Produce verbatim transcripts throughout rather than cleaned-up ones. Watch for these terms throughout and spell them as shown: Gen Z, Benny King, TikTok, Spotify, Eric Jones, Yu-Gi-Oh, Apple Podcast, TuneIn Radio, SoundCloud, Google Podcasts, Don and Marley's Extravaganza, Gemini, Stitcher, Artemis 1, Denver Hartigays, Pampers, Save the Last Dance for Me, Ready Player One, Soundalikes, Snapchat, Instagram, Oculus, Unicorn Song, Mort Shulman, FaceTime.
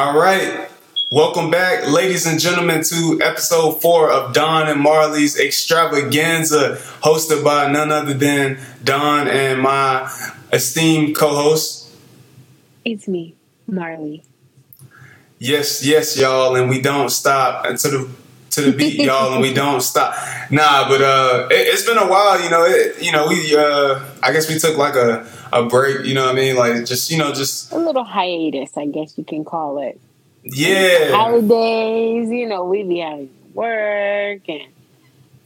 All right. Welcome back, ladies and gentlemen, to episode four of Don and Marley's Extravaganza, hosted by none other than Don and my esteemed co-host. It's me, Marley. Yes, yes, y'all, and we don't stop to the to the beat, y'all, and we don't stop. Nah, but uh, it, it's been a while, you know. It, you know, we uh, I guess we took like a a break, you know what I mean? Like just you know, just a little hiatus, I guess you can call it. Yeah, holidays. You know, we be having work, and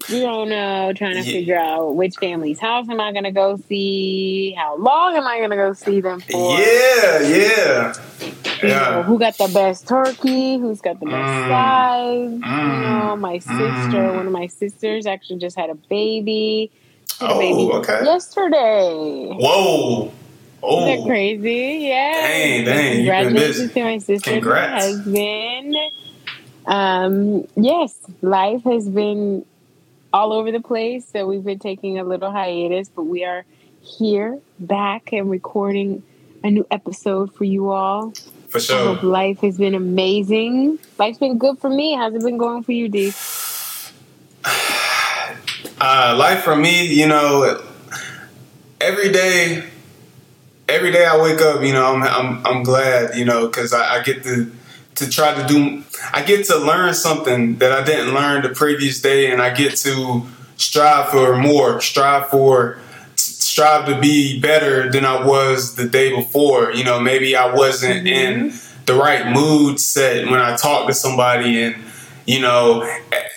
you don't know, trying to yeah. figure out which family's house am I gonna go see? How long am I gonna go see them for? Yeah, yeah. You yeah. know, who got the best turkey? Who's got the best mm. sides? Mm. You know, my sister. Mm. One of my sisters actually just had a baby. Had oh, a baby okay. Yesterday. Whoa. Oh. Isn't that crazy? Yeah. Dang, dang. Congratulations to my sister Congrats. and my husband. Um, yes, life has been all over the place, so we've been taking a little hiatus, but we are here, back, and recording a new episode for you all. For sure. I hope life has been amazing. Life's been good for me. How's it been going for you, D? Uh, life for me, you know, every day... Every day I wake up, you know, I'm I'm I'm glad, you know, because I, I get to to try to do, I get to learn something that I didn't learn the previous day, and I get to strive for more, strive for, strive to be better than I was the day before. You know, maybe I wasn't in the right mood set when I talked to somebody, and you know,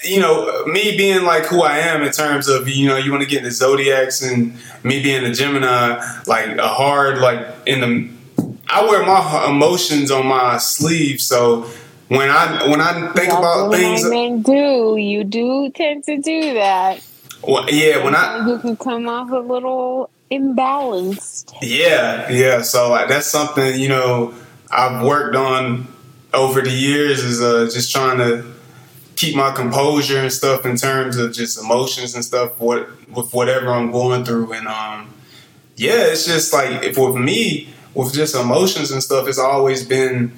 you know, me being like who I am in terms of, you know, you want to get into zodiacs and me being a Gemini, like a hard, like in the, I wear my emotions on my sleeve. So when I, when I think That's about what things, men do, you do tend to do that. Well, yeah. When I, you can come off a little imbalanced. Yeah. Yeah. So like, that's something, you know, I've worked on over the years is uh, just trying to keep my composure and stuff in terms of just emotions and stuff what with whatever I'm going through. And um yeah, it's just like if with me, with just emotions and stuff, it's always been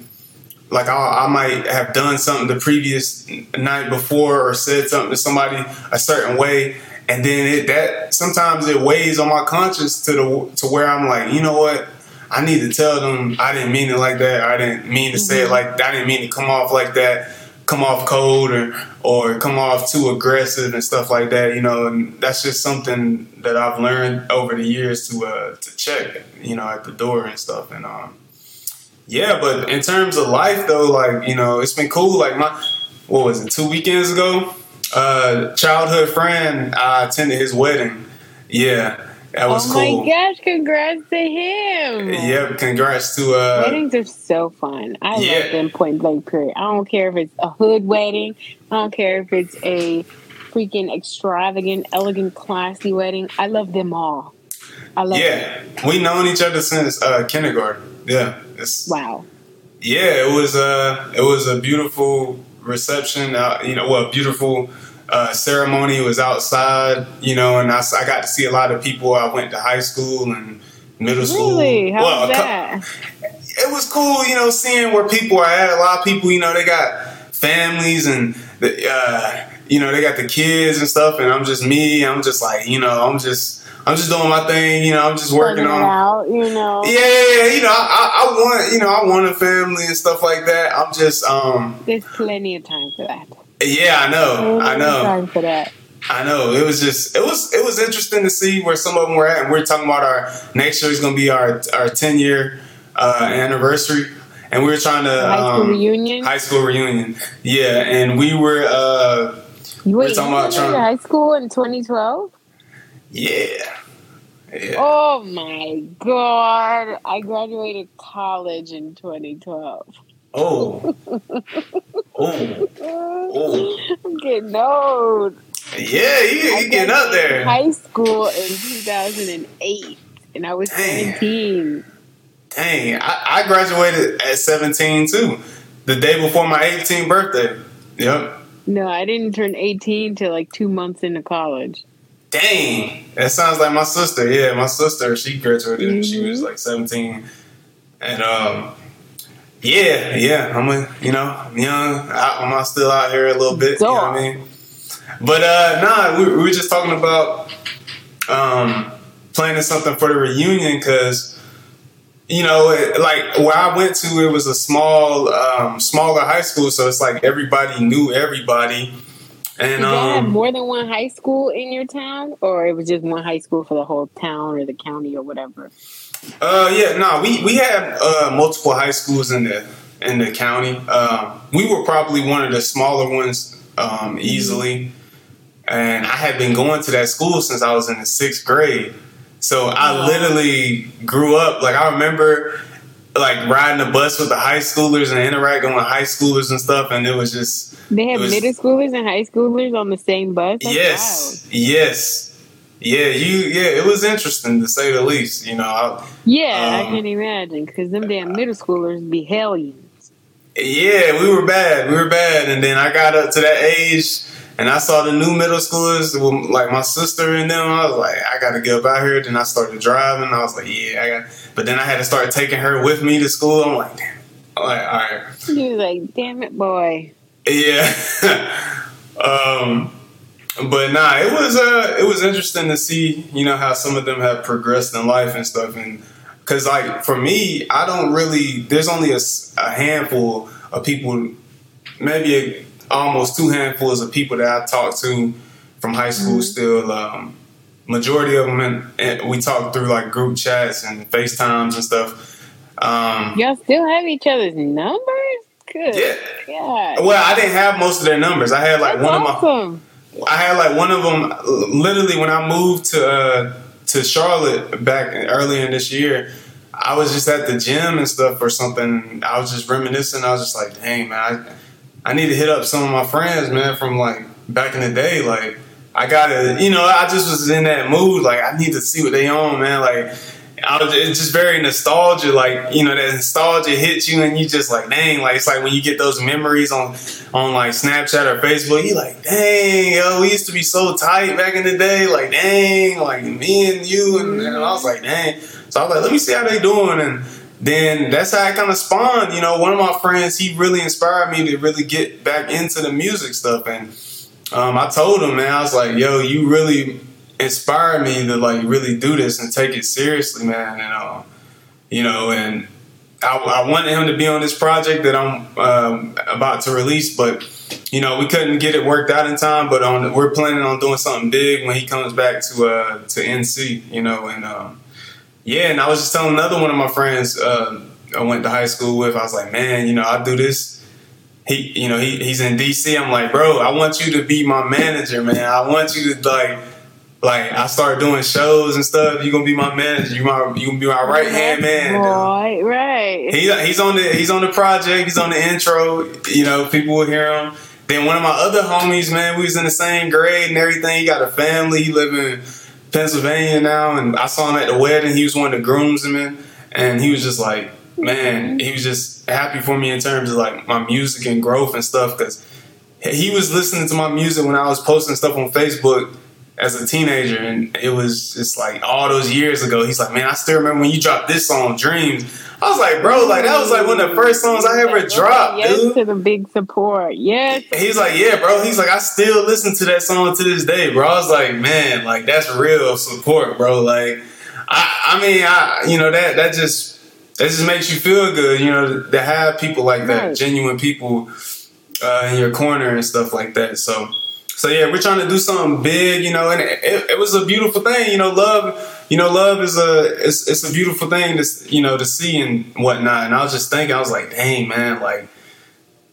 like I, I might have done something the previous night before or said something to somebody a certain way, and then it that sometimes it weighs on my conscience to the to where I'm like, you know what, I need to tell them I didn't mean it like that. I didn't mean to say it like that. I didn't mean to come off like that. come off cold or, or come off too aggressive and stuff like that, you know, and that's just something that I've learned over the years to uh, to check, you know, at the door and stuff. And um, yeah, but in terms of life, though, like, you know, it's been cool. Like my, what was it, two weekends ago, uh, childhood friend, I attended his wedding. Yeah. That was cool. Oh my gosh, congrats to him. Yeah, congrats to... Uh, Weddings are so fun. I yeah. love them, point blank, period. I don't care if it's a hood wedding. I don't care if it's a freaking extravagant, elegant, classy wedding. I love them all. I love Yeah, them. We've known each other since uh, kindergarten. Yeah. It's, wow. Yeah, it was, uh, it was a beautiful reception. Uh, you know, well, beautiful... Uh, ceremony was outside, you know, and I, I got to see a lot of people. I went to high school and middle school. Really? How well, was that? It was cool, you know, seeing where people are at. A lot of people, you know, they got families and, the, uh, you know, they got the kids and stuff. And I'm just me. I'm just like, you know, I'm just, I'm just doing my thing. You know, I'm just working on. Out, you know. Yeah, you know, I, I want, you know, I want a family and stuff like that. I'm just. Um, There's plenty of time for that. Yeah, I know. I know. Sorry for that. I know. It was just it was it was interesting to see where some of them were at, and we we're talking about our next year is going to be our our ten year uh, anniversary, and we were trying to high school um, reunion. High school reunion. Yeah, and we were. Uh, you were, were talking about trying to high school in twenty twelve. Yeah. Yeah. Oh my God! I graduated college in twenty twelve. Oh. oh, oh! I'm getting old. Yeah, you, you getting up there. High school in two thousand eight, and I was Dang. seventeen. Dang, I, I graduated at seventeen too, the day before my eighteenth birthday. Yep. No, I didn't turn eighteen till like two months into college. Dang, that sounds like my sister. Yeah, my sister, she graduated. Mm-hmm. She was like seventeen, and um. Yeah, yeah. I'm a, you know, I'm young. I, I'm still out here a little bit. So, you know what I mean? But uh, nah, we, we were just talking about um, planning something for the reunion because, you know, it, like where I went to, it was a small, um, smaller high school. So it's like everybody knew everybody. And, Did um, y'all have more than one high school in your town, or it was just one high school for the whole town or the county or whatever? Uh yeah no nah, we we had uh, multiple high schools in the in the county. Um, we were probably one of the smaller ones um, easily, and I had been going to that school since I was in the sixth grade. So wow. I literally grew up like I remember like riding the bus with the high schoolers and interacting with high schoolers and stuff, and it was just they had was, middle schoolers and high schoolers on the same bus. That's yes, wild. yes. Yeah, you. Yeah, it was interesting to say the least. You know. I, yeah, um, I can imagine because them damn middle schoolers be hellions. Yeah, we were bad. We were bad, and then I got up to that age, and I saw the new middle schoolers, with, like my sister and them. I was like, I got to get up out here. Then I started driving. I was like, yeah, I got. But then I had to start taking her with me to school. I'm like, damn. I'm like, all right. He was like, damn it, boy. Yeah. um. But nah, it was uh, it was interesting to see, you know, how some of them have progressed in life and stuff, and because like for me, I don't really. There's only a, a handful of people, maybe a, almost two handfuls of people that I talk to from high school. Mm-hmm. Still, um, majority of them, and, and we talk through like group chats and FaceTimes and stuff. Um, Y'all still have each other's numbers? Good. Yeah. God. Well, I didn't have most of their numbers. I had like That's one awesome. of my. I had like one of them literally when I moved to uh, to Charlotte back earlier in this year. I was just at the gym and stuff or something. I was just reminiscing. I was just like, dang, man, I, I need to hit up some of my friends, man, from like back in the day. Like I got to, you know, I just was in that mood. Like I need to see what they on, man. Like I was, it's just very nostalgia. Like, you know, that nostalgia hits you and you just like, dang, like it's like when you get those memories on on like Snapchat or Facebook, you like, dang, yo, we used to be so tight back in the day. Like, dang, like me and you. And, and I was like, dang. So I was like, let me see how they doing. And then that's how I kind of spawned. You know, one of my friends, he really inspired me to really get back into the music stuff. And um, I told him, man, I was like, yo, you really inspired me to like really do this and take it seriously, man. And uh, you know, and I, I wanted him to be on this project that I'm um, about to release, but you know, we couldn't get it worked out in time. But on, we're planning on doing something big when he comes back to uh, to N C, you know. And um, yeah, and I was just telling another one of my friends uh, I went to high school with. I was like, man, you know, I do this. He, you know, he he's in D C. I'm like, bro, I want you to be my manager, man. I want you to like. Like, I started doing shows and stuff. You're going to be my manager. You're going to be my right-hand man. Right, right. He, he's, on the, he's on the project. He's on the intro. You know, people will hear him. Then one of my other homies, man, we was in the same grade and everything. He got a family. He live in Pennsylvania now. And I saw him at the wedding. He was one of the groomsmen. And he was just like, man, he was just happy for me in terms of, like, my music and growth and stuff. Because he was listening to my music when I was posting stuff on Facebook as a teenager, and it was just like all those years ago. He's like, man, I still remember when you dropped this song, Dreams. I was like, bro, like that was like one of the first songs I ever like, dropped. Yes, dude. To the big support. Yes. He's like, yeah, bro. He's like, I still listen to that song to this day, bro. I was like, man, like that's real support, bro. Like, I, I mean, I, you know, that that just that just makes you feel good, you know, to have people like that, right. Genuine people uh, in your corner and stuff like that. So. So, yeah, we're trying to do something big, you know, and it, it, it was a beautiful thing. You know, love, you know, love is a it's, it's a beautiful thing, to, you know, to see and whatnot. And I was just thinking, I was like, dang, man, like,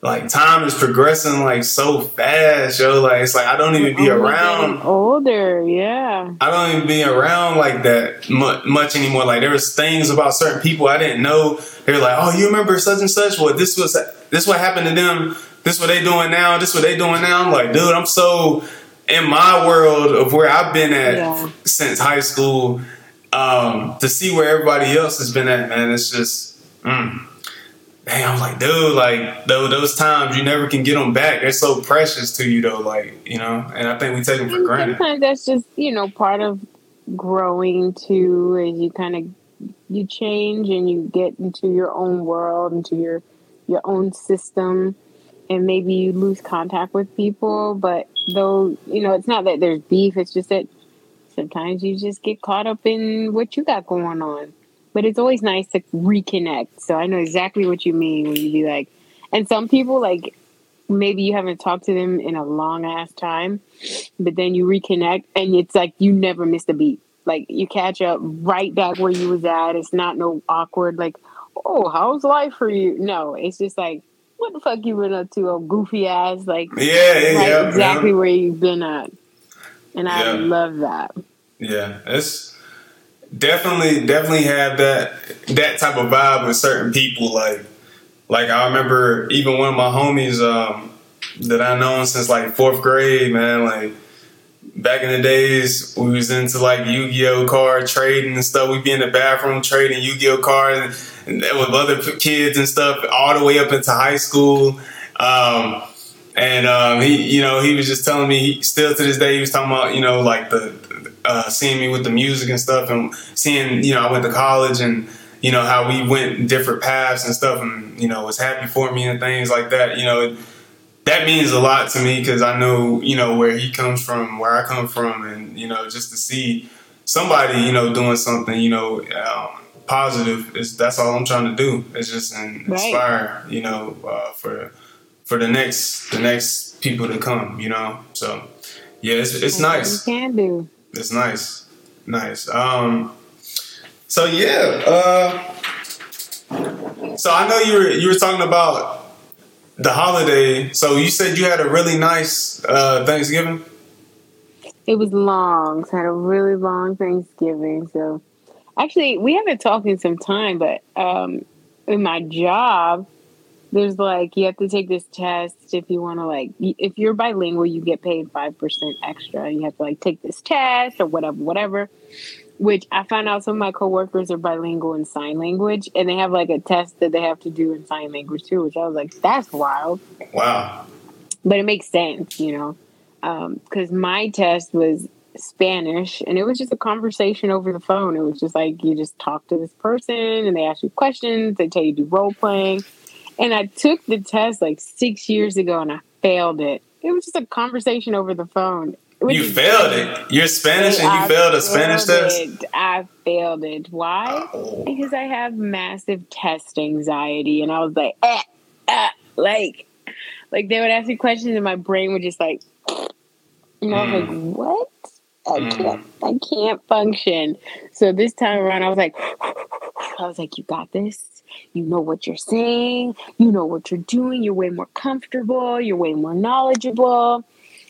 like time is progressing, like, so fast, yo. Like, it's like I don't even be I'm around. Older, yeah. I don't even be around like that much anymore. Like, there was things about certain people I didn't know. They were like, oh, you remember such and such? Well, this was this what happened to them. This what they doing now. This what they doing now. I'm like, dude, I'm so in my world of where I've been at yeah. since high school um, to see where everybody else has been at, man. It's just, mm. Dang, I'm like, dude, like those, those times you never can get them back. They're so precious to you, though. Like, you know, and I think we take them for granted. Sometimes that's just, you know, part of growing too, as you kind of you change and you get into your own world, into your your own system, and maybe you lose contact with people. But though, you know, it's not that there's beef. It's just that sometimes you just get caught up in what you got going on. But it's always nice to reconnect. So I know exactly what you mean when you be like, and some people, like, maybe you haven't talked to them in a long ass time, but then you reconnect and it's like you never missed a beat. Like, you catch up right back where you was at. It's not no awkward, like, oh, how's life for you? No, it's just like, what the fuck you been up to, oh, goofy ass? Like, yeah, yeah, like yeah exactly yeah. where you've been at. And I yeah. love that. Yeah, it's definitely, definitely have that, that type of vibe with certain people. Like, like I remember even one of my homies um, that I've known since like fourth grade, man, like, back in the days, we was into like Yu-Gi-Oh card trading and stuff. We'd be in the bathroom trading Yu-Gi-Oh cards and, and with other kids and stuff, all the way up into high school. Um, and um, he, you know, he was just telling me, he, still to this day, he was talking about, you know, like the uh, seeing me with the music and stuff, and seeing, you know, I went to college and, you know, how we went different paths and stuff, and, you know, was happy for me and things like that. You know, it, that means a lot to me, because I know, you know, where he comes from, where I come from, and, you know, just to see somebody, you know, doing something, you know, um, positive, is that's all I'm trying to do. It's just an right. inspire, you know, uh, for for the next the next people to come, you know. So yeah, it's it's nice. You can do. It's nice, nice. Um, so yeah, uh, so I know you were you were talking about the holiday. So you said you had a really nice uh, Thanksgiving? It was long. So I had a really long Thanksgiving. So actually, we haven't talked in some time, but um, in my job, there's like, you have to take this test if you want to, like, if you're bilingual, you get paid five percent extra. You have to, like, take this test or whatever, whatever, which I found out some of my coworkers are bilingual in sign language, and they have, like, a test that they have to do in sign language, too, which I was like, that's wild. Wow. But it makes sense, you know, because um, my test was Spanish, and it was just a conversation over the phone. It was just like, you just talk to this person, and they ask you questions. They tell you to do role-playing. And I took the test, like, six years ago, and I failed it. It was just a conversation over the phone. Which you failed it. You're Spanish and you I failed a Spanish test? It. I failed it. Why? Oh. Because I have massive test anxiety. And I was like, eh, eh. Like, like they would ask me questions and my brain would just like, you know, mm. I was like, what? I mm. can't, I can't function. So this time around, I was like, I was like, you got this. You know what you're saying. You know what you're doing. You're way more comfortable. You're way more knowledgeable.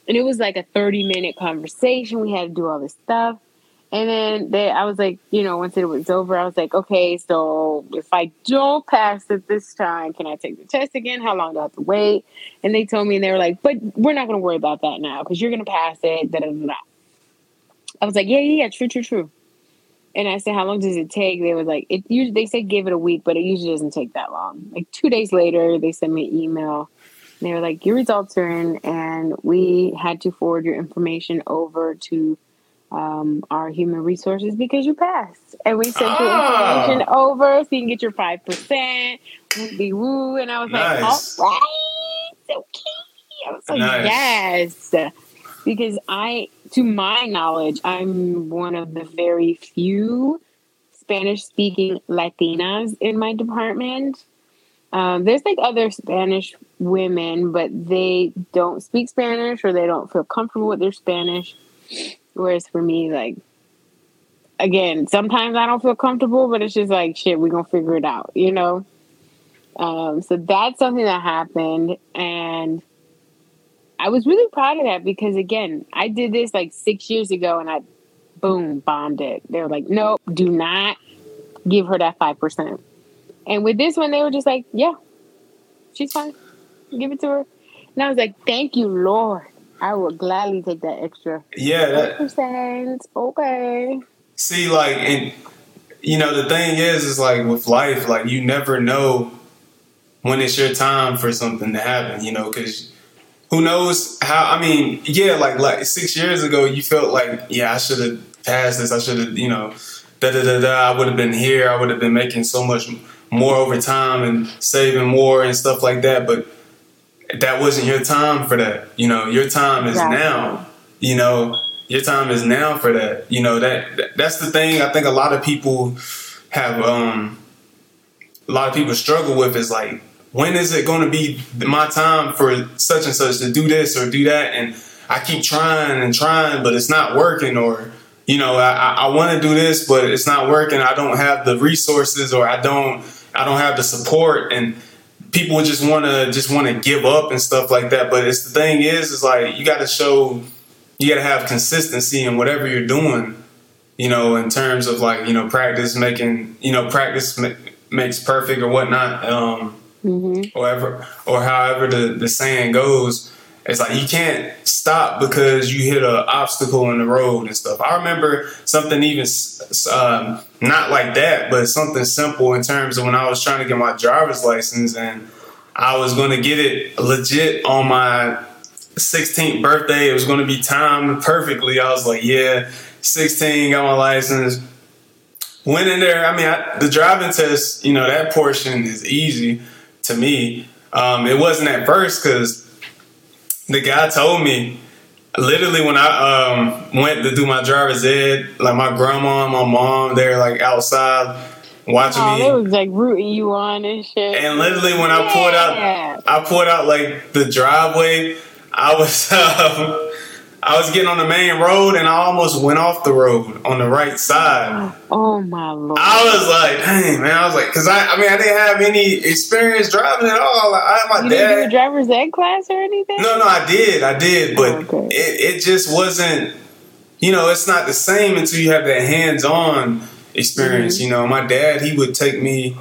And it was like a thirty-minute conversation. We had to do all this stuff. And then they, I was like, you know, once it was over, I was like, okay, so if I don't pass it this time, can I take the test again? How long do I have to wait? And they told me, and they were like, but we're not going to worry about that now because you're going to pass it. Da, da, da, da. I was like, yeah, yeah, yeah, true, true, true. And I said, how long does it take? They were like, it. Usually, they said give it a week, but it usually doesn't take that long. Like two days later, they sent me an email. They were like, your results are in, and we had to forward your information over to um, our human resources because you passed. And we sent oh. your information over so you can get your five percent. Woo-woo. And I was nice. like, all right, okay. I was like, nice. yes. Because I, to my knowledge, I'm one of the very few Spanish-speaking Latinas in my department. Um, there's like other Spanish women, but they don't speak Spanish or they don't feel comfortable with their Spanish. Whereas for me, like, again, sometimes I don't feel comfortable, but it's just like, shit, we're going to figure it out, you know? Um, so that's something that happened. And I was really proud of that because, again, I did this like six years ago and I, boom, bombed it. They were like, nope, do not give her that five percent. And with this one, they were just like, yeah, she's fine. Give it to her. And I was like, thank you, Lord. I will gladly take that extra. Yeah. That, five percent. Okay. See, like, and, you know, the thing is, is like with life, like you never know when it's your time for something to happen, you know, because who knows how, I mean, yeah, like, like six years ago, you felt like, yeah, I should have passed this. I should have, you know, da da da da, I would have been here, I would have been making so much more over time and saving more and stuff like that. But that wasn't your time for that. You know, your time is exactly. now. You know, your time is now for that. You know, that, that that's the thing I think a lot of people have, um, a lot of people struggle with is like, when is it going to be my time for such and such to do this or do that? And I keep trying and trying, but it's not working. Or, you know, I, I want to do this, but it's not working. I don't have the resources, or I don't, I don't have the support. And people just want to just want to give up and stuff like that. But it's the thing is, is like, you got to show, you got to have consistency in whatever you're doing, you know, in terms of like, you know, practice making, you know, practice ma- makes perfect or whatnot. Um, mm-hmm. or, ever, or however the, the saying goes, it's like, you can't stop because you hit an obstacle in the road and stuff. I remember something even um, not like that, but something simple in terms of when I was trying to get my driver's license, and I was going to get it legit on my sixteenth birthday. It was going to be timed perfectly. I was like, yeah, sixteen, got my license. Went in there. I mean, I, the driving test, you know, that portion is easy to me. Um, it wasn't at first because the guy told me, literally when I um, went to do my driver's ed, like my grandma and my mom, they're like outside watching oh, me. They was like rooting you on and shit. And literally when yeah. I pulled out, I pulled out like the driveway. I was um, I was getting on the main road and I almost went off the road on the right side. Oh, oh my Lord. I was like, dang, man. I was like, because I, I mean, I didn't have any experience driving at all. Like, I had my you dad. Didn't do a driver's ed class or anything? No, no, I did. I did. But oh, okay. it, it just wasn't, you know, it's not the same until you have that hands-on experience. Mm-hmm. You know, my dad, he would take me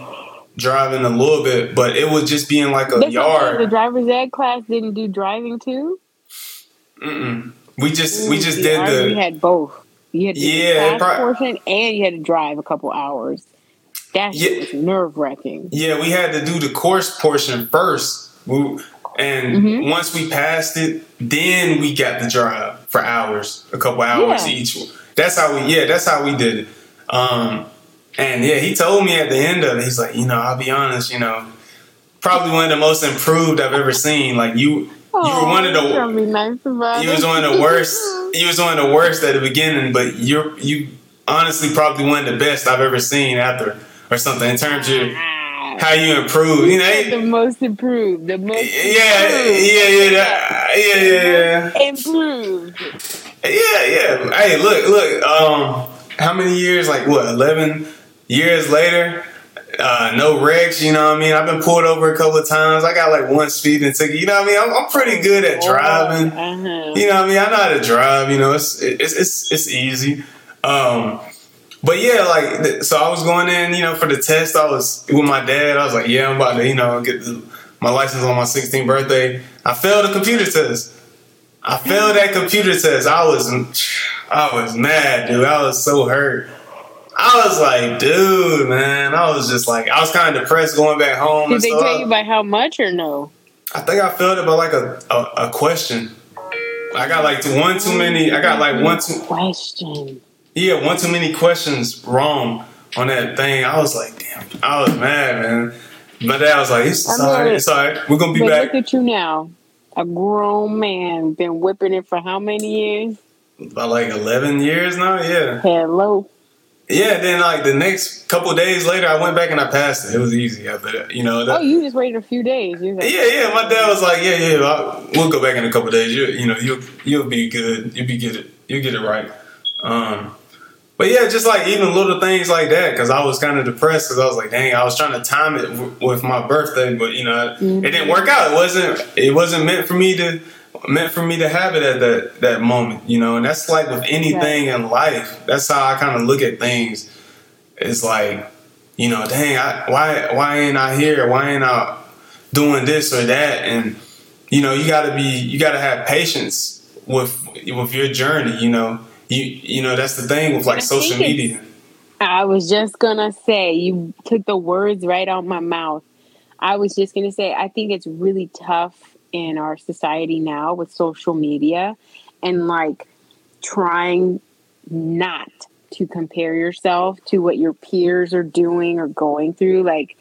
driving a little bit, but it was just being like a That's yard. The driver's ed class didn't do driving too? Mm-mm. We just, Ooh, we just did the... You had both. You had the yeah, class pro- portion and you had to drive a couple hours. That's yeah, nerve-wracking. Yeah, we had to do the course portion first. We, and mm-hmm. once we passed it, then we got to drive for hours, a couple hours yeah. each. That's how we, yeah, that's how we did it. Um, and yeah, he told me at the end of it, he's like, you know, I'll be honest, you know, probably one of the most improved I've ever seen. Like you... You were one of the nice you was one of the worst. You was one of the worst at the beginning, but you you honestly probably one of the best I've ever seen after or something in terms of how you improve. You know, the most improved, the most. Yeah, improved. yeah, yeah, that, yeah, yeah, yeah. Improved. Yeah, yeah. Hey, look, look. Um, how many years? Like what? Eleven years later. Uh, no wrecks, you know what I mean? I've been pulled over a couple of times. I got like one speeding ticket, you know what I mean? I'm, I'm pretty good at driving, uh-huh. you know what I mean? I know how to drive, you know, it's it's it's, it's easy. Um, but yeah, like, so I was going in, you know, for the test. I was with my dad. I was like, yeah, I'm about to, you know, get the, my license on my sixteenth birthday. I failed a computer test. I failed that computer test. I was, I was mad, dude. I was so hurt. I was like, dude, man. I was just like, I was kind of depressed going back home. Did they so tell I, you by how much or no? I think I failed it by like a, a, a question. I got like one too many. I got like one too question. Yeah, one too many questions wrong on that thing. I was like, damn. I was mad, man. But then I was like, it's alright. It's alright. We're gonna be but back. Look at you now, a grown man. Been whipping it for how many years? About like eleven years now. Yeah. Hello. Yeah, then like the next couple of days later, I went back and I passed it. It was easy after that, you know. That, oh, you just waited a few days. You like, yeah, yeah. My dad was like, yeah, yeah. I, we'll go back in a couple of days. You, you know, you'll you'll be good. You'll be get it. You'll get it right. Um, but yeah, just like even little things like that, because I was kind of depressed because I was like, dang, I was trying to time it w- with my birthday, but you know, mm-hmm. it didn't work out. It wasn't. It wasn't meant for me to. meant for me to have it at that, that moment, you know, and that's like with anything yeah. in life. That's how I kind of look at things. It's like, you know, dang, I, why why ain't I here? Why ain't I doing this or that? And, you know, you got to be, you got to have patience with with your journey, you know. You you know, that's the thing with like I social media. I was just going to say, you took the words right out of my mouth. I was just going to say, I think it's really tough in our society now with social media and like trying not to compare yourself to what your peers are doing or going through. Like,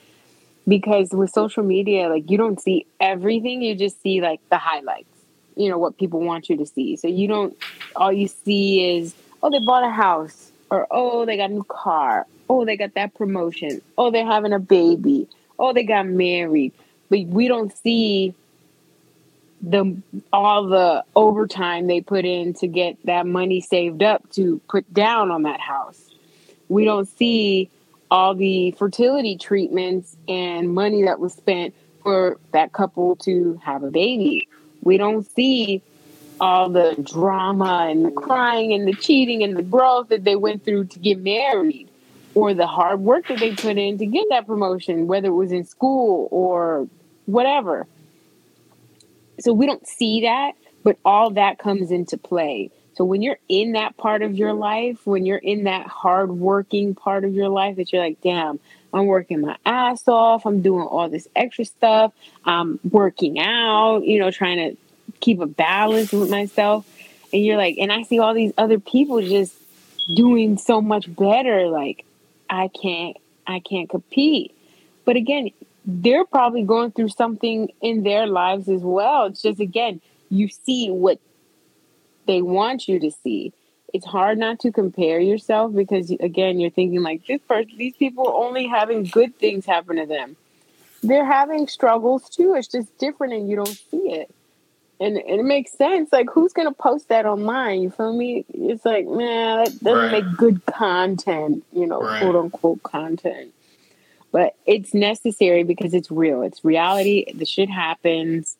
because with social media, like, you don't see everything. You just see, like, the highlights, you know, what people want you to see. So you don't, all you see is, oh, they bought a house, or, oh, they got a new car. Oh, they got that promotion. Oh, they're having a baby. Oh, they got married. But we don't see the all the overtime they put in to get that money saved up to put down on that house. We don't see all the fertility treatments and money that was spent for that couple to have a baby. We don't see all the drama and the crying and the cheating and the growth that they went through to get married, or the hard work that they put in to get that promotion, whether it was in school or whatever. So we don't see that, but all that comes into play. So when you're in that part of your life, when you're in that hard working part of your life, that you're like, damn, I'm working my ass off. I'm doing all this extra stuff. I'm working out, you know, trying to keep a balance with myself. And you're like, and I see all these other people just doing so much better. Like, I can't, I can't compete. But again, they're probably going through something in their lives as well. It's just, again, you see what they want you to see. It's hard not to compare yourself because, again, you're thinking like, this person, these people are only having good things happen to them. They're having struggles too. It's just different and you don't see it. And, and it makes sense. Like, who's going to post that online? You feel me? It's like, man, nah, that doesn't right. make good content, you know, right. quote unquote content. But it's necessary because it's real. It's reality. The shit happens.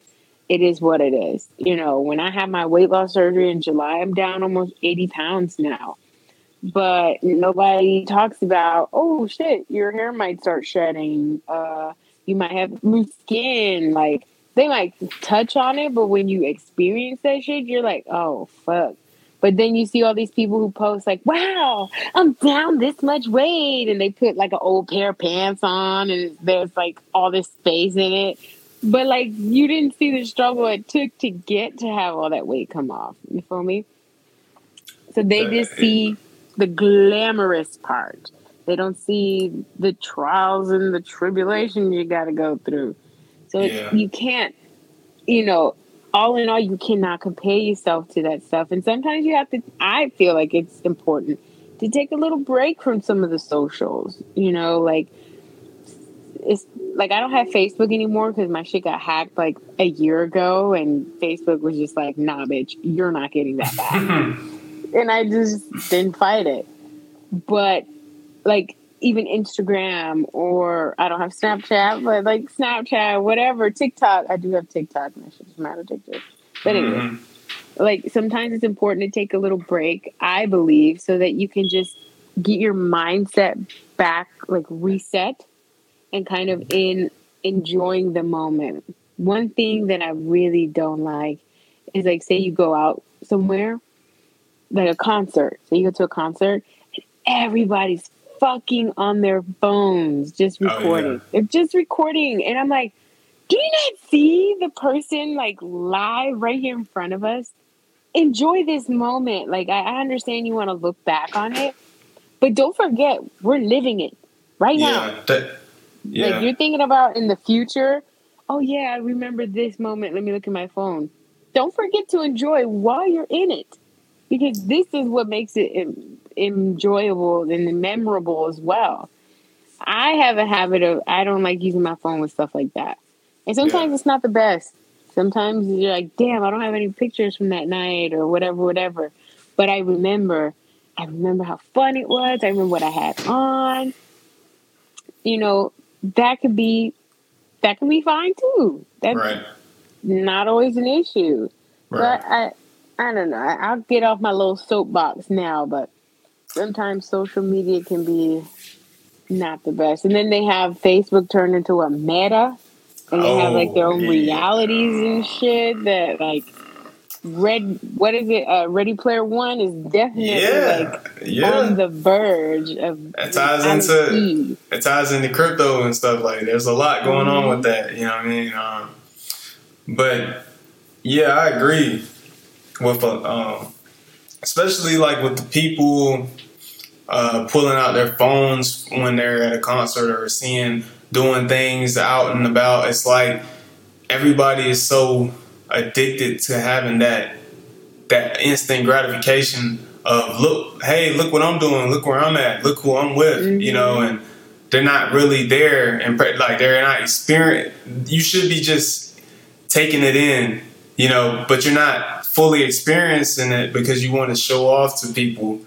It is what it is. You know, when I had my weight loss surgery in July, I'm down almost eighty pounds now. But nobody talks about, oh, shit, your hair might start shedding. Uh, you might have loose skin. Like, they might touch on it. But when you experience that shit, you're like, oh, fuck. But then you see all these people who post like, wow, I'm down this much weight. And they put like an old pair of pants on and there's like all this space in it. But like, you didn't see the struggle it took to get to have all that weight come off. You feel me? So they just see the glamorous part. They don't see the trials and the tribulation you got to go through. So yeah. it's, you can't, you know, all in all, you cannot compare yourself to that stuff. And sometimes you have to, I feel like it's important to take a little break from some of the socials, you know, like it's like, I don't have Facebook anymore because my shit got hacked like a year ago and Facebook was just like, nah, bitch, you're not getting that back. And I just didn't fight it. But like even Instagram, or I don't have Snapchat, but like Snapchat, whatever, TikTok. I do have TikTok and I should just not addict to it. But anyway, mm-hmm. like sometimes it's important to take a little break, I believe, so that you can just get your mindset back, like reset and kind of in enjoying the moment. One thing that I really don't like is like, say you go out somewhere, like a concert. So you go to a concert and everybody's fucking on their phones, just recording. Oh, yeah. They're just recording. And I'm like, do you not see the person like live right here in front of us? Enjoy this moment. Like, I, I understand you want to look back on it, but don't forget we're living it right yeah, now. That, yeah. Like, you're thinking about in the future. Oh yeah, I remember this moment. Let me look at my phone. Don't forget to enjoy while you're in it, because this is what makes it Im- enjoyable and memorable as well. I have a habit of, I don't like using my phone with stuff like that. And sometimes yeah. it's not the best. Sometimes you're like, damn, I don't have any pictures from that night or whatever, whatever. But I remember, I remember how fun it was. I remember what I had on. You know, that could be, that can be fine too. That's right. not always an issue. Right. But I, I don't know. I'll get off my little soapbox now, but sometimes social media can be not the best. And then they have Facebook turned into a Meta, and they oh, have like their own yeah. realities and shit that like red. What is it? Uh, Ready Player One is definitely yeah, like yeah. on the verge of. It ties into it ties into crypto and stuff like. There's a lot going mm-hmm. on with that. You know what I mean? Um, but yeah, I agree with um. Especially like with the people uh, pulling out their phones when they're at a concert or seeing, doing things out and about. It's like everybody is so addicted to having that that instant gratification of, look, hey, look what I'm doing, look where I'm at, look who I'm with, mm-hmm. you know, and they're not really there, and like they're not experienced. You should be just taking it in, you know, but you're not fully experiencing it because you want to show off to people,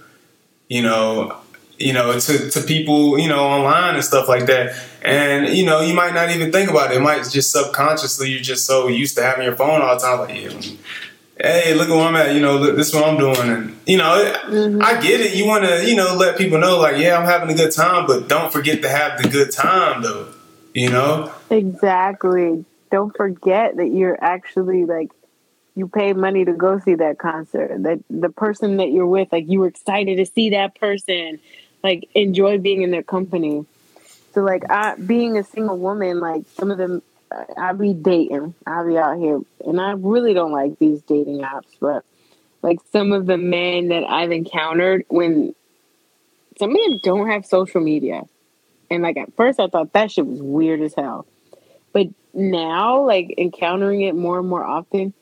you know, you know, to, to people, you know, online and stuff like that. And, you know, you might not even think about it. It might just subconsciously, you're just so used to having your phone all the time, like, yeah, hey, look at where I'm at, you know, look, this is what I'm doing. And, you know, mm-hmm. I get it. You want to, you know, let people know, like, yeah, I'm having a good time, but don't forget to have the good time, though, you know? Exactly. Don't forget that you're actually, like, you pay money to go see that concert, that the person that you're with, like, you were excited to see that person, like, enjoy being in their company. So, like, I, being a single woman, like, some of them, I be dating. I be out here, and I really don't like these dating apps. But like some of the men that I've encountered, when some of them don't have social media, and like at first I thought that shit was weird as hell, but now like encountering it more and more often,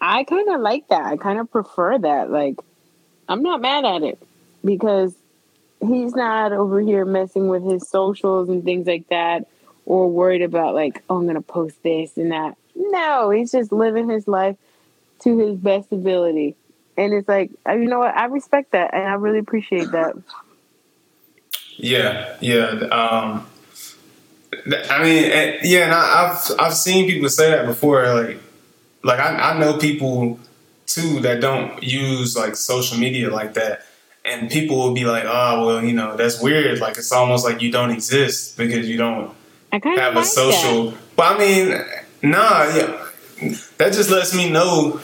I kind of like that. I kind of prefer that. Like I'm not mad at it because he's not over here messing with his socials and things like that. Or worried about like, oh, I'm going to post this and that. No, he's just living his life to his best ability. And it's like, you know what? I respect that. And I really appreciate that. Yeah. Yeah. Um, I mean, and, yeah. And I, I've, I've seen people say that before. Like, like I, I know people too that don't use like social media like that. And people will be like, oh, well, you know, that's weird. Like, it's almost like you don't exist because you don't, I kind of have like a social, that. But I mean, nah, yeah, that just lets me know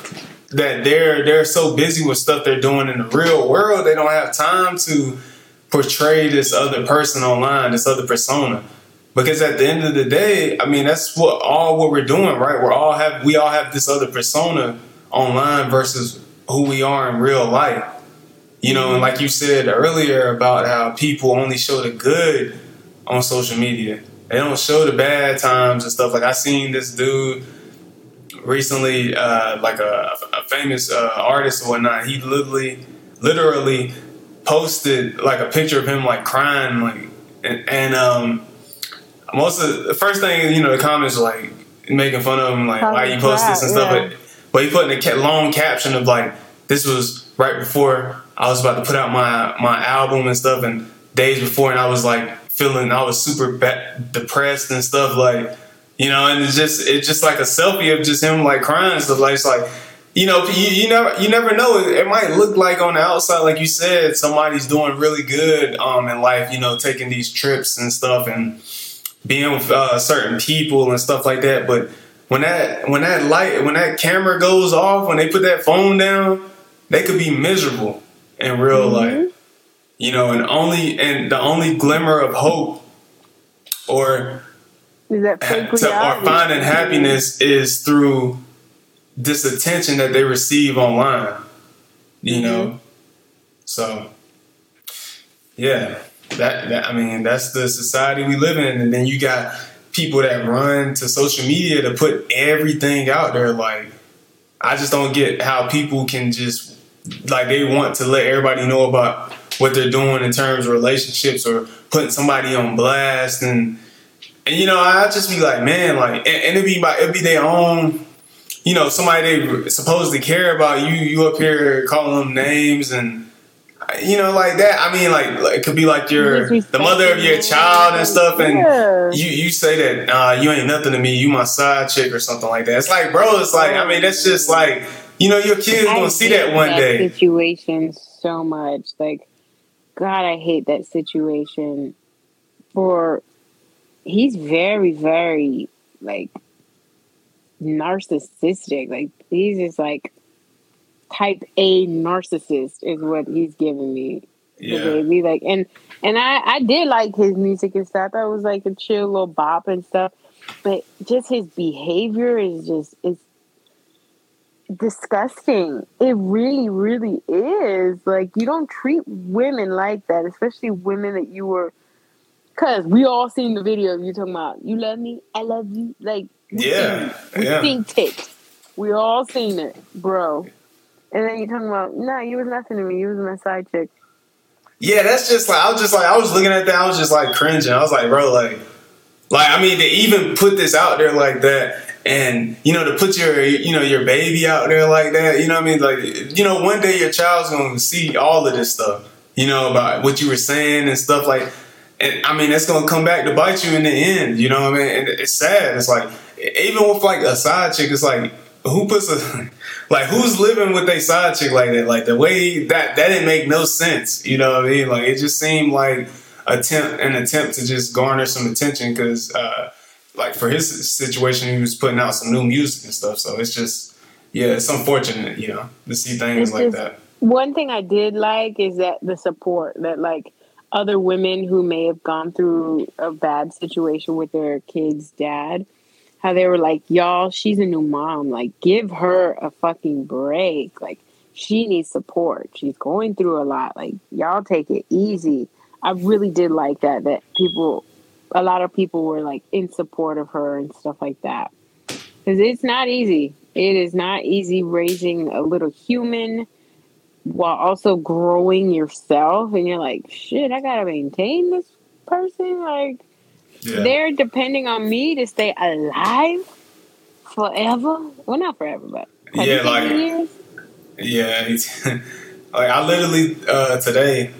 that they're they're so busy with stuff they're doing in the real world, they don't have time to portray this other person online, this other persona. Because at the end of the day, I mean, that's what all what we're doing, right? We're all have we all have this other persona online versus who we are in real life, you know. And like you said earlier about how people only show the good on social media. They don't show the bad times and stuff. Like, I seen this dude recently, uh, like a, a famous uh, artist or whatnot. He literally, literally posted, like, a picture of him, like, crying. like, And, and um, most of the first thing, you know, the comments are, like, making fun of him, like, Probably why you post that, this and stuff. Yeah. But, but he put in a ca- long caption of, like, this was right before I was about to put out my, my album and stuff, and days before, and I was, like, feeling I was super ba- depressed and stuff, like, you know. And it's just it's just like a selfie of just him like crying and stuff. Like, it's like, you know, you, you never you never know. It, it might look like on the outside, like you said, somebody's doing really good um in life, you know, taking these trips and stuff and being with uh, certain people and stuff like that. But when that when that light when that camera goes off, when they put that phone down, they could be miserable in real mm-hmm. life. You know, and only and the only glimmer of hope or is that ha- to, or finding happiness is through this attention that they receive online. You know, mm-hmm. so yeah, that, that I mean, that's the society we live in. And then you got people that run to social media to put everything out there. Like, I just don't get how people can just like they want to let everybody know about what they're doing in terms of relationships or putting somebody on blast. And, and you know, I just be like, man, like, and, and it'd be my, it'd be their own, you know, somebody they supposedly care about. You, you up here calling them names and, you know, like that. I mean, like, like it could be like your, the mother of your child and stuff. And yeah. you, you say that, uh, you ain't nothing to me. You my side chick or something like that. It's like, bro, it's like, I mean, that's just like, you know, your kid's going to see that one that day. Situation so much. Like, God, I hate that situation. For he's very, very like narcissistic. Like he's just like type A narcissist is what he's giving me. Yeah. Baby. Like and and I, I did like his music and stuff. I was like a chill little bop and stuff. But just his behavior is just it's disgusting. It really, really is. Like, you don't treat women like that, especially women that you were, because we all seen the video of you talking about, you love me, I love you. Like, we yeah, seen, we yeah. seen tits. We all seen it, bro. And then you're talking about, no, nah, you was nothing to me. You was my side chick. Yeah, that's just like, I was just like, I was looking at that. I was just like cringing. I was like, bro, like, like, I mean, to even put this out there like that, and, you know, to put your, you know, your baby out there like that, you know what I mean? Like, you know, one day your child's going to see all of this stuff, you know, about what you were saying and stuff like, and I mean, that's going to come back to bite you in the end, you know what I mean? And it's sad. It's like, even with like a side chick, it's like, who puts a, like, who's living with a side chick like that? Like, the way that, that didn't make no sense. You know what I mean? Like, it just seemed like attempt an attempt to just garner some attention because, uh, like, for his situation, he was putting out some new music and stuff. So it's just, yeah, it's unfortunate, you know, to see things it's like just, that. One thing I did like is that the support that, like, other women who may have gone through a bad situation with their kid's dad, how they were like, y'all, she's a new mom. Like, give her a fucking break. Like, she needs support. She's going through a lot. Like, y'all take it easy. I really did like that, that people, a lot of people were, like, in support of her and stuff like that. Because it's not easy. It is not easy raising a little human while also growing yourself. And you're like, shit, I gotta maintain this person? Like, yeah. They're depending on me to stay alive forever. Well, not forever, but yeah, like years? yeah, like I literally uh, today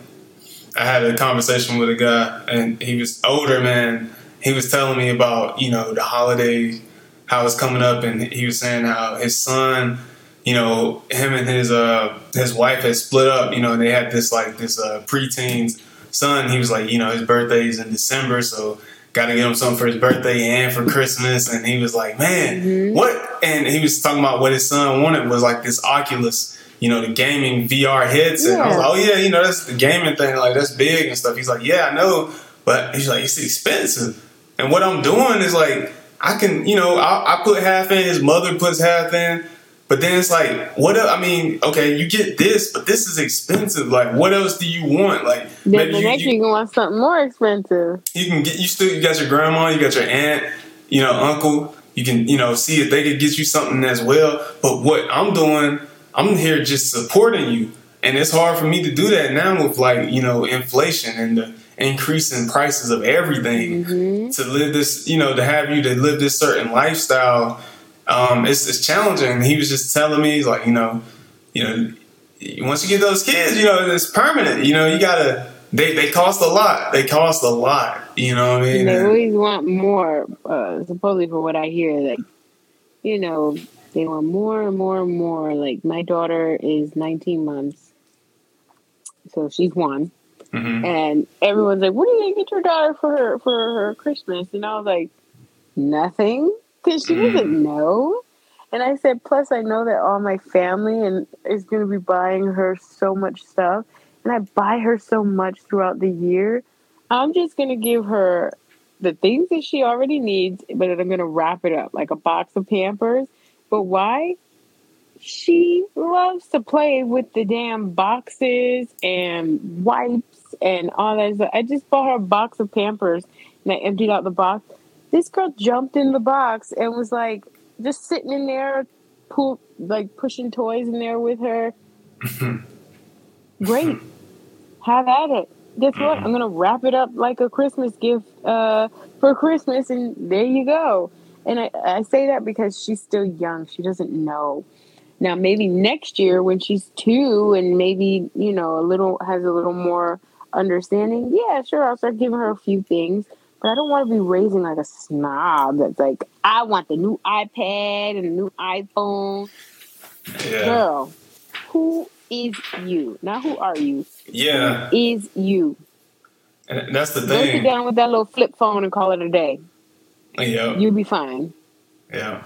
I had a conversation with a guy, and he was older, man. He was telling me about you know the holidays, how it's coming up, and he was saying how his son, you know, him and his uh his wife had split up. You know, and they had this like this uh, preteens son. He was like, you know, his birthday's in December, so. Got to get him something for his birthday and for Christmas. And he was like, man, mm-hmm. what? And he was talking about what his son wanted was like this Oculus, you know, the gaming V R headset. Yeah. I was like, oh, yeah, you know, that's the gaming thing. Like, that's big and stuff. He's like, yeah, I know. But he's like, it's expensive. And what I'm doing is like, I can, you know, I, I put half in, his mother puts half in. But then it's like, what else? I mean, okay, you get this, but this is expensive. Like, what else do you want? Like, maybe the next you, you, you can want something more expensive. You can get, you still, you got your grandma, you got your aunt, you know, uncle. You can, you know, see if they could get you something as well. But what I'm doing, I'm here just supporting you. And it's hard for me to do that now with, like, you know, inflation and the increasing prices of everything mm-hmm. to live this, you know, to have you to live this certain lifestyle. Um, it's, it's challenging. He was just telling me, he's like, you know, you know, once you get those kids, you know, it's permanent. You know, you gotta. They, they cost a lot. They cost a lot. You know what I mean? And they and, always want more. Uh, supposedly, for what I hear, like, you know, they want more and more and more. Like, my daughter is nineteen months, so she's one, mm-hmm. and everyone's like, "What are you gonna get your daughter for her, for her Christmas?" And I was like, "Nothing." Because she doesn't know. And I said, plus I know that all my family and is going to be buying her so much stuff. And I buy her so much throughout the year. I'm just going to give her the things that she already needs, but I'm going to wrap it up like a box of Pampers. But why? She loves to play with the damn boxes and wipes and all that stuff. I just bought her a box of Pampers and I emptied out the box. This girl jumped in the box and was like just sitting in there, poop, like pushing toys in there with her. Great. Have at it. Guess what? I'm going to wrap it up like a Christmas gift uh, for Christmas, and there you go. And I, I say that because she's still young. She doesn't know. Now, maybe next year when she's two and maybe, you know, a little has a little more understanding. Yeah, sure. I'll start giving her a few things. But I don't want to be raising, like, a snob that's like, I want the new iPad and the new iPhone. Yeah. Girl, who is you? Not who are you. Yeah. Who is you? And that's the thing. Don't sit down with that little flip phone and call it a day. Yeah. You'll be fine. Yeah.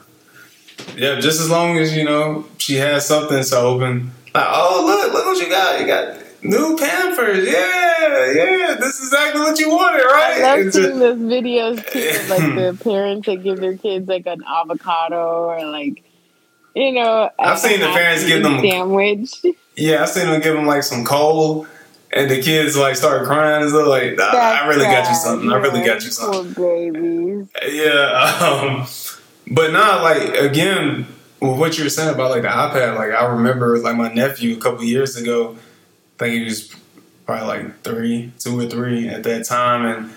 Yeah, just as long as, you know, she has something to open. Like, oh, look, look what you got. You got new Pampers, yeah, yeah. This is exactly what you wanted, right? I love seeing those videos too, of, like the parents that give their kids like an avocado or like you know, I've seen the parents give them sandwich. Yeah, I've seen them give them like some coal, and the kids like start crying and stuff. Like, nah, I really sad. got you something. Yeah, I really got you something. Poor babies. Yeah, um, but nah, like again, with what you were saying about like the iPad, like I remember like my nephew a couple years ago. I think he was probably like three, two or three at that time, and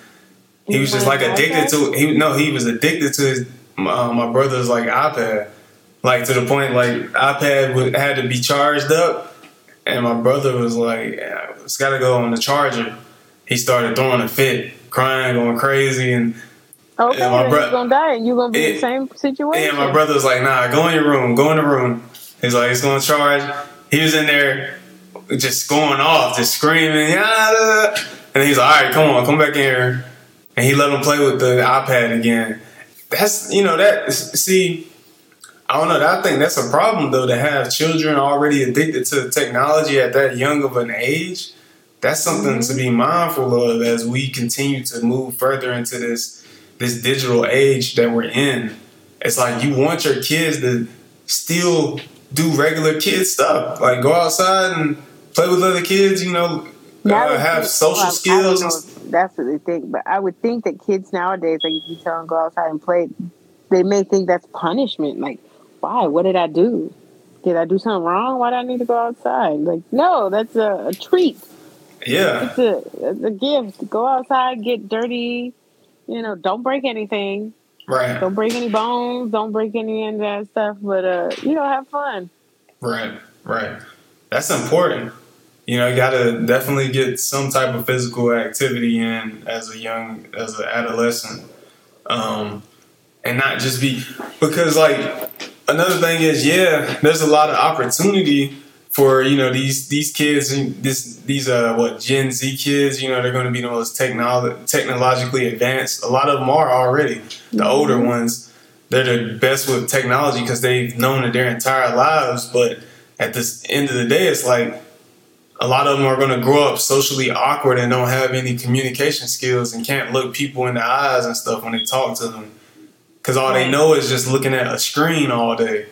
he was just like addicted to. He no, he was addicted to his uh, my brother's like iPad, like to the point like iPad would had to be charged up, and my brother was like, yeah, "It's got to go on the charger." He started throwing a fit, crying, going crazy, and okay, and my bro- you're gonna die, and you're gonna be it, in the same situation. And my brother was like, "Nah, go in your room, go in the room." He's like, "It's gonna charge." He was in there. Just going off, just screaming, yada. And he's like, "All right, come on, come back in here." And he let him play with the iPad again. That's, you know, that, see, I don't know. I think that's a problem, though, to have children already addicted to technology at that young of an age. That's something to be mindful of as we continue to move further into this, this digital age that we're in. It's like you want your kids to still do regular kid stuff, like go outside and play with other kids, you know, uh, have social skills. Know, that's what they think. But I would think that kids nowadays, like if you tell them go outside and play, they may think that's punishment. Like, why? What did I do? Did I do something wrong? Why do I need to go outside? Like, no, that's a, a treat. Yeah. It's a, it's a gift. Go outside, get dirty. You know, don't break anything. Right. Don't break any bones. Don't break any of that stuff. But, uh, you know, have fun. Right. Right. That's important. You know, you got to definitely get some type of physical activity in as a young, as an adolescent. Um, and not just be, because like another thing is, yeah, there's a lot of opportunity for, you know, these, these kids, this, these, uh, what, Gen Z kids, you know, they're going to be the most technolo- technologically advanced. A lot of them are already. The older ones, they're the best with technology because they've known it their entire lives. But at the end of the day, it's like a lot of them are going to grow up socially awkward and don't have any communication skills and can't look people in the eyes and stuff when they talk to them. Because all they know is just looking at a screen all day,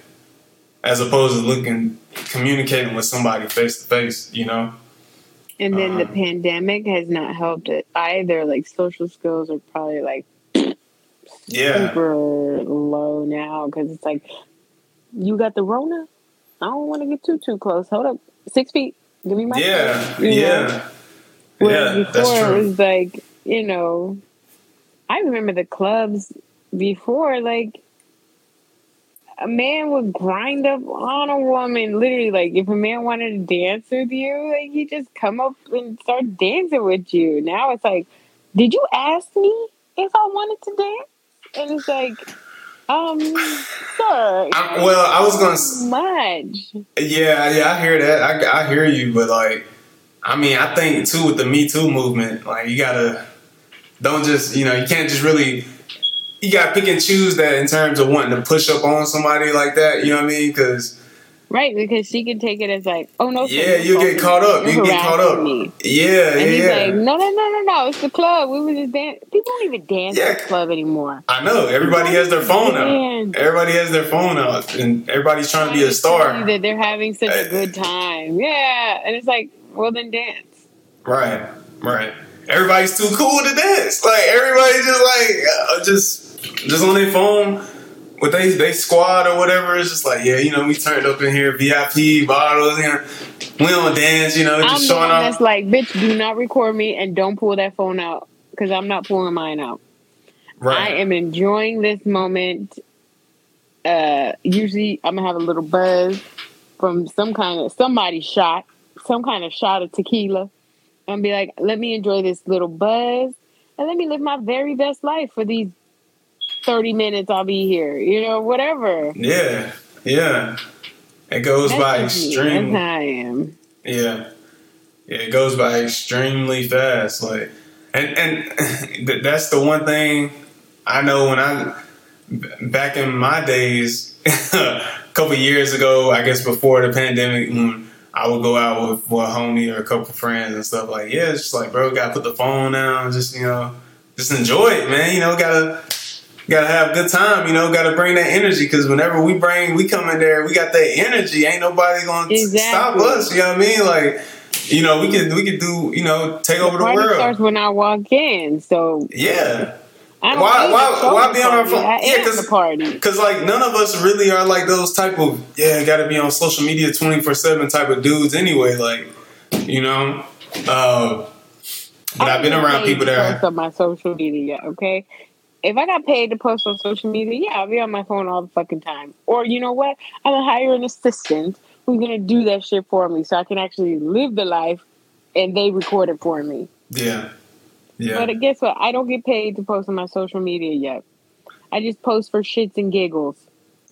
as opposed to looking, communicating with somebody face to face, you know? And then um, the pandemic has not helped it either. Like social skills are probably like yeah. super low now. Cause it's like, you got the Rona. I don't want to get too, too close. Hold up. Six feet. Give me my Yeah. Face, yeah. Whereas yeah, before that's true. It was like, you know, I remember the clubs before, like, a man would grind up on a woman. Literally, like, if a man wanted to dance with you, like, he'd just come up and start dancing with you. Now it's like, did you ask me if I wanted to dance? And it's like, um, sir. I, well, I was going to... Much. Yeah, yeah, I hear that. I, I hear you, but, like, I mean, I think, too, with the Me Too movement, like, you gotta... Don't just, you know, you can't just really... You got to pick and choose that in terms of wanting to push up on somebody like that. You know what I mean? Cause, right, because she can take it as like, oh, no. Yeah, you get caught up. You get caught up. Me. Yeah, and yeah, he's yeah. like, no, no, no, no, no. It's the club. We were just dancing. People don't even dance yeah. at the club anymore. I know. Everybody has their phone out. Everybody has their phone out. And everybody's trying to be a star. That they're having such a good time. Yeah. And it's like, well, then dance. Right, right. Everybody's too cool to dance. Like, everybody's just like, uh, just... Just on their phone with they they squad or whatever. It's just like, yeah, you know, we turned up in here, V I P bottles, here. We don't dance, you know. It's just I'm showing off. That's like, bitch, do not record me and don't pull that phone out because I'm not pulling mine out. Right. I am enjoying this moment. Uh, usually, I'm gonna have a little buzz from some kind of somebody's shot, some kind of shot of tequila, and be like, let me enjoy this little buzz and let me live my very best life for these thirty minutes I'll be here, you know, whatever. Yeah, yeah. It goes that's by extremely. That's how I am. Yeah, yeah. It goes by extremely fast. Like, and and that's the one thing I know when I back in my days, a couple of years ago, I guess before the pandemic, when I would go out with, with a homie or a couple of friends and stuff. Like, yeah, it's just like, bro, gotta put the phone down. Just you know, just enjoy it, man. You know, gotta. gotta have a good time, you know, gotta bring that energy, because whenever we bring, we come in there, we got that energy, ain't nobody gonna exactly. stop us, you know what I mean? Like, you know, we can we can do, you know, take the over the world. Starts when I walk in, so yeah. I don't why why why be on our phone? I yeah, cause, party. Cause like none of us really are like those type of yeah, gotta be on social media twenty-four seven type of dudes anyway, like, you know. Uh, but I've been around people that are post on my social media, okay? If I got paid to post on social media, yeah, I'll be on my phone all the fucking time. Or you know what? I'm gonna hire an assistant who's gonna do that shit for me so I can actually live the life and they record it for me. Yeah. Yeah. But guess what? I don't get paid to post on my social media yet. I just post for shits and giggles.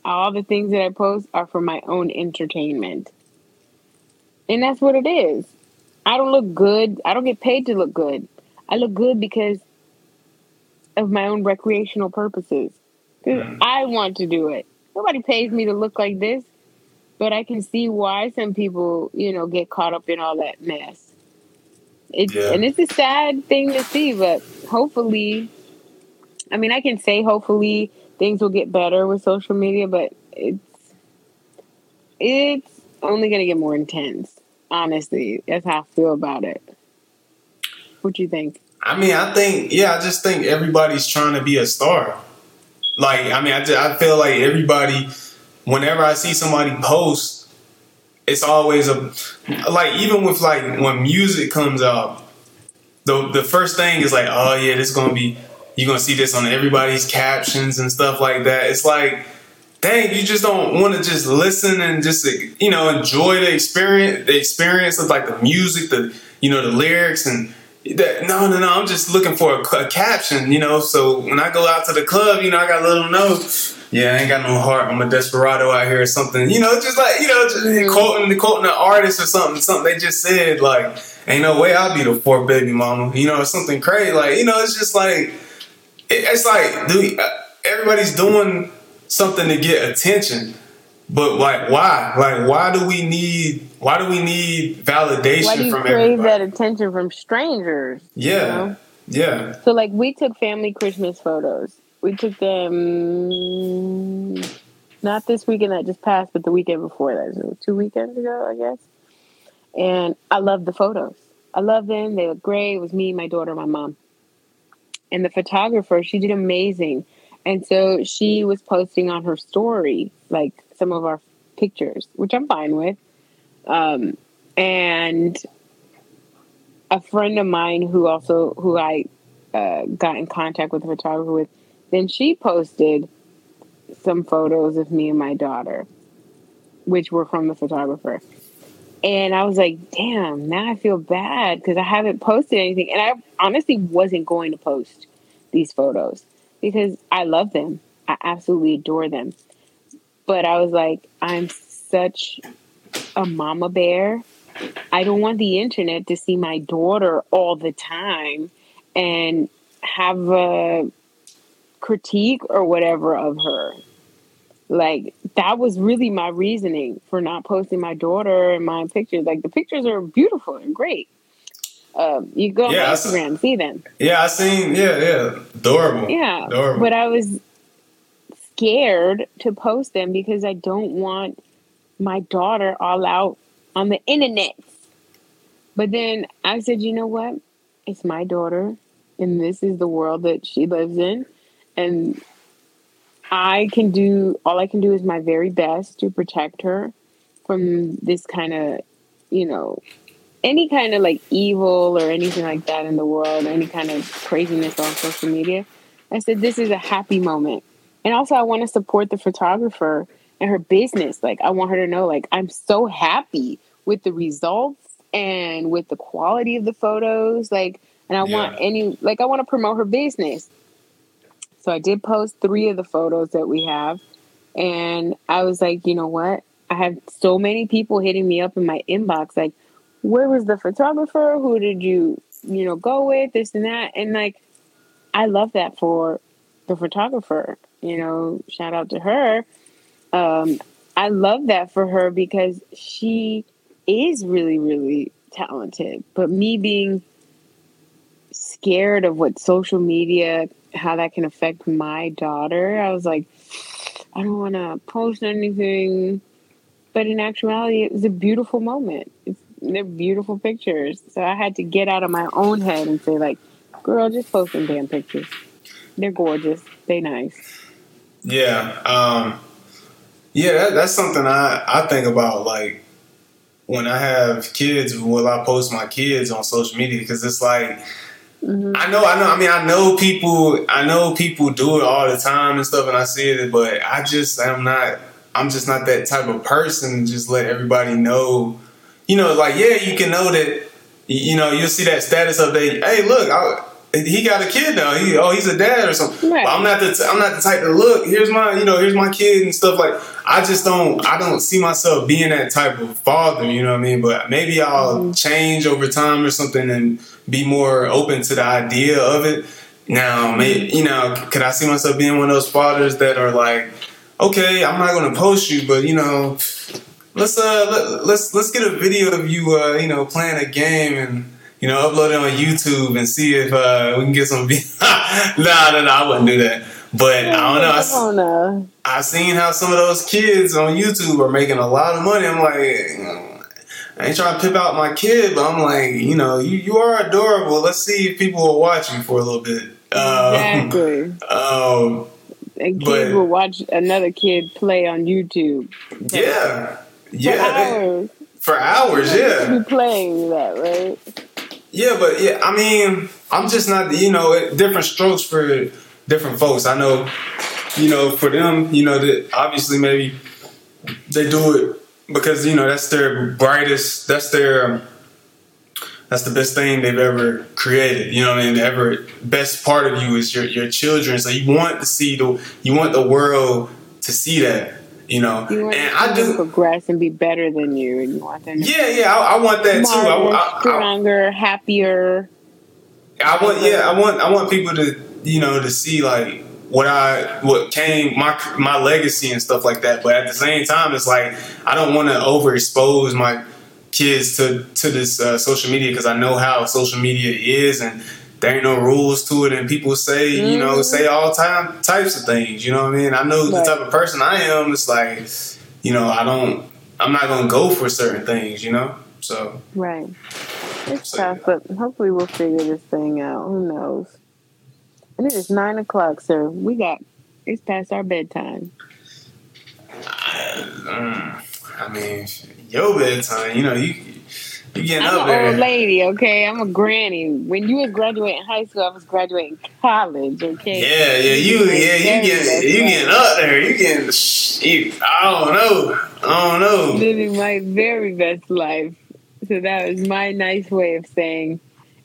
All the things that I post are for my own entertainment. And that's what it is. I don't look good. I don't get paid to look good. I look good because of my own recreational purposes. Yeah. I want to do it. Nobody pays me to look like this. But I can see why some people, you know, get caught up in all that mess. It's, yeah. And it's a sad thing to see, but hopefully, I mean, I can say hopefully things will get better with social media, but it's it's only going to get more intense. Honestly, that's how I feel about it. What do you think? I mean, I think, yeah, I just think everybody's trying to be a star. Like, I mean, I, just, I feel like everybody, whenever I see somebody post, it's always a, like, even with, like, when music comes out, the the first thing is like, oh, yeah, this is going to be, you're going to see this on everybody's captions and stuff like that. It's like, dang, you just don't want to just listen and just, you know, enjoy the experience, the experience of, like, the music, the, you know, the lyrics and that. No, no, no, I'm just looking for a, a caption, you know, so when I go out to the club, you know, I got a little note. Yeah, I ain't got no heart. I'm a desperado out here or something. You know, just like, you know, just quoting, quoting an artist or something. Something they just said, like, ain't no way I'll be the fourth baby mama. You know, or something crazy. Like, you know, it's just like, it's like, dude, everybody's doing something to get attention. But, like, why? Like, why do we need, why do we need validation why do you from everybody? Crave that attention from strangers. Yeah, you know? Yeah. So, like, we took family Christmas photos. We took them not this weekend that just passed, but the weekend before that, so two weekends ago, I guess. And I love the photos. I love them. They look great. It was me, my daughter, my mom. And the photographer, she did amazing. And so she was posting on her story, like, some of our pictures, which I'm fine with. Um, and a friend of mine who also, who I uh, got in contact with the photographer with, then she posted some photos of me and my daughter, which were from the photographer. And I was like, damn, now I feel bad because I haven't posted anything. And I honestly wasn't going to post these photos because I love them. I absolutely adore them. But I was like, I'm such a mama bear. I don't want the internet to see my daughter all the time and have a critique or whatever of her. Like, that was really my reasoning for not posting my daughter and my pictures. Like, the pictures are beautiful and great. Um, you go yeah, on Instagram, I, see them. Yeah, I seen. Yeah, yeah, adorable. Yeah, adorable. But I was scared to post them because I don't want my daughter all out on the internet. But then I said, you know what? It's my daughter, and this is the world that she lives in. And I can do, all I can do is my very best to protect her from this kind of, you know, any kind of like evil or anything like that in the world, any kind of craziness on social media. I said, this is a happy moment. And also I want to support the photographer and her business. Like, I want her to know, like, I'm so happy with the results and with the quality of the photos. Like, and I yeah. want any, like, I want to promote her business. So I did post three of the photos that we have. And I was like, you know what? I have so many people hitting me up in my inbox. Like, where was the photographer? Who did you, you know, go with? This and that. And, like, I love that for the photographer. You know, shout out to her. Um, I love that for her because she is really, really talented. But me being scared of what social media how that can affect my daughter, I was like, I don't want to post anything. But in actuality, it was a beautiful moment. It's, they're beautiful pictures. So I had to get out of my own head and say, like, girl, just post some damn pictures. They're gorgeous. They nice. Yeah. Um, yeah, that, that's something I, I think about, like, when I have kids, will I post my kids on social media? Because it's like... Mm-hmm. I know, I know. I mean, I know people. I know people do it all the time and stuff, and I see it. But I just, I'm not. I'm just not that type of person. Just let everybody know. You know, like yeah, you can know that. You know, you'll see that status update. Hey, look, I, he got a kid now. He, oh, he's a dad or something. Right. But I'm not the. T- I'm not the type to look. Here's my. You know, here's my kid and stuff. Like I just don't. I don't see myself being that type of father. You know what I mean? But maybe I'll mm-hmm. change over time or something and be more open to the idea of it. Now, maybe, you know, could I see myself being one of those fathers that are like, okay, I'm not going to post you, but you know, let's uh, let, let's let's get a video of you, uh, you know, playing a game and you know, upload it on YouTube and see if uh, we can get some. Be- nah, no, no, I wouldn't do that. But I don't know. I, I don't know. I've seen how some of those kids on YouTube are making a lot of money. I'm like, I ain't trying to pimp out my kid, but I'm like, you know, you, you are adorable. Let's see if people will watch you for a little bit. Um, exactly. Um, a kid but, will watch another kid play on YouTube. Yeah. Yeah. For hours. For hours, yeah. You playing that, right? Yeah, but yeah, I mean, I'm just not, you know, different strokes for different folks. I know, you know, for them, you know, that obviously maybe they do it. Because, you know, that's their brightest, that's their, that's the best thing they've ever created. You know what I mean? The ever best part of you is your, your children. So you want to see the, you want the world to see that, you know. You want and I do progress and be better than you. And you want them to yeah, yeah, I, I want that smarter, too. I, I, I, stronger, happier. I want, yeah, I want, I want people to, you know, to see like what I, what came, my my legacy and stuff like that. But at the same time, it's like, I don't want to overexpose my kids to, to this uh, social media because I know how social media is and there ain't no rules to it. And people say, mm-hmm. you know, say all time, types of things, you know what I mean? I know right. the type of person I am. It's like, you know, I don't, I'm not going to go for certain things, you know? So. Right. It's so, tough, yeah. But hopefully we'll figure this thing out. Who knows? And it is nine o'clock, sir. We got, it's past our bedtime. I, I mean, your bedtime, you know, you you getting I'm up there. I'm an old lady, okay? I'm a granny. When you were graduating high school, I was graduating college, okay? Yeah, yeah, you, yeah, you getting, you getting up there. You getting, shit, I don't know. I don't know. Living my very best life. So that was my nice way of saying,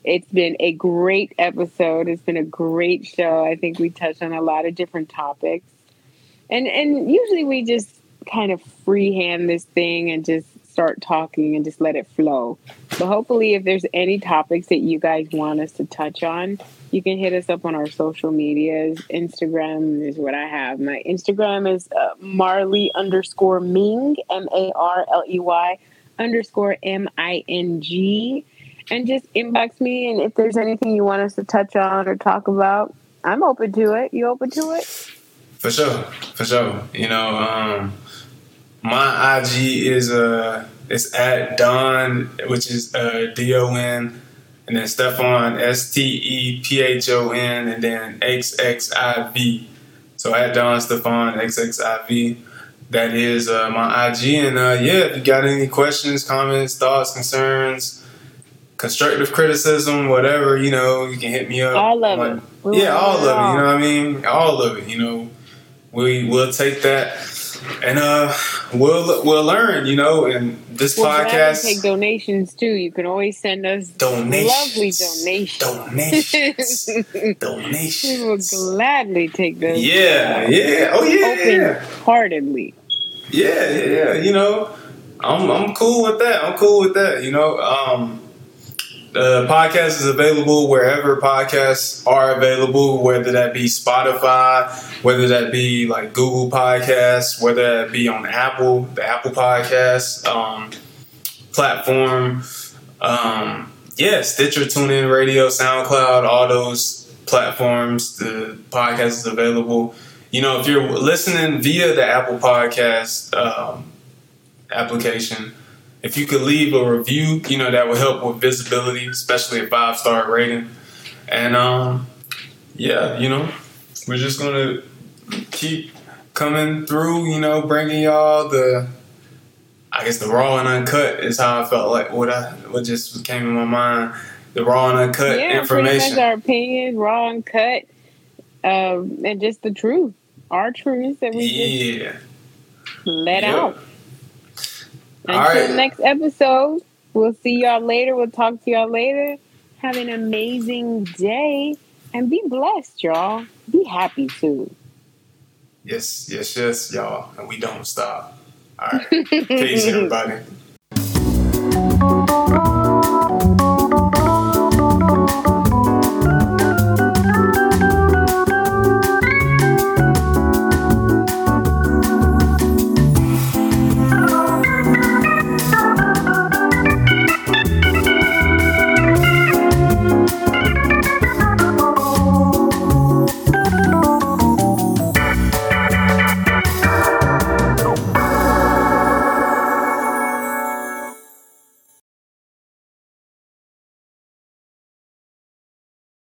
it's been a great episode. It's been a great show. I think we touched on a lot of different topics. And and usually we just kind of freehand this thing and just start talking and just let it flow. But hopefully if there's any topics that you guys want us to touch on, you can hit us up on our social medias. Instagram is what I have. My Instagram is uh, Marley underscore Ming, M A R L E Y underscore M I N G. And just inbox me, and if there's anything you want us to touch on or talk about, I'm open to it. You open to it? For sure, for sure. You know, um, my I G is uh, it's at Don, which is uh, D O N, and then Stephon, S T E P H O N, and then X X I V. So at Don Stephon, X X I V. That is uh, my I G. And uh, yeah, if you got any questions, comments, thoughts, concerns, constructive criticism, whatever, you know, you can hit me up. All of like, it. We yeah, all of it, all. You know what I mean? All of it, you know. We will take that and uh, we'll we'll learn, you know, and this we'll podcast. Take donations too. You can always send us donations. Lovely donations. Donations. donations. We will gladly take those. Yeah, yeah. Oh yeah. Open-heartedly. Yeah, yeah, yeah. You know, I'm I'm cool with that. I'm cool with that, you know. Um The uh, podcast is available wherever podcasts are available, whether that be Spotify, whether that be like Google Podcasts, whether that be on Apple, the Apple Podcast um, platform. Um, yeah, Stitcher, TuneIn Radio, SoundCloud, all those platforms the podcast is available. You know, if you're listening via the Apple Podcast um, application, if you could leave a review, you know, that would help with visibility, especially a five-star rating. And, um, yeah, you know, we're just going to keep coming through, you know, bringing y'all the, I guess the raw and uncut is how I felt like what I what just came in my mind. The raw and uncut yeah, information. Yeah, pretty much our opinion, raw and cut. Um, and just the truth, our truths that we yeah. just let yeah. out. Until right. next episode, we'll see y'all later. We'll talk to y'all later. Have an amazing day and be blessed, y'all. Be happy too. Yes, yes, yes, y'all. And we don't stop. All right. Peace, everybody.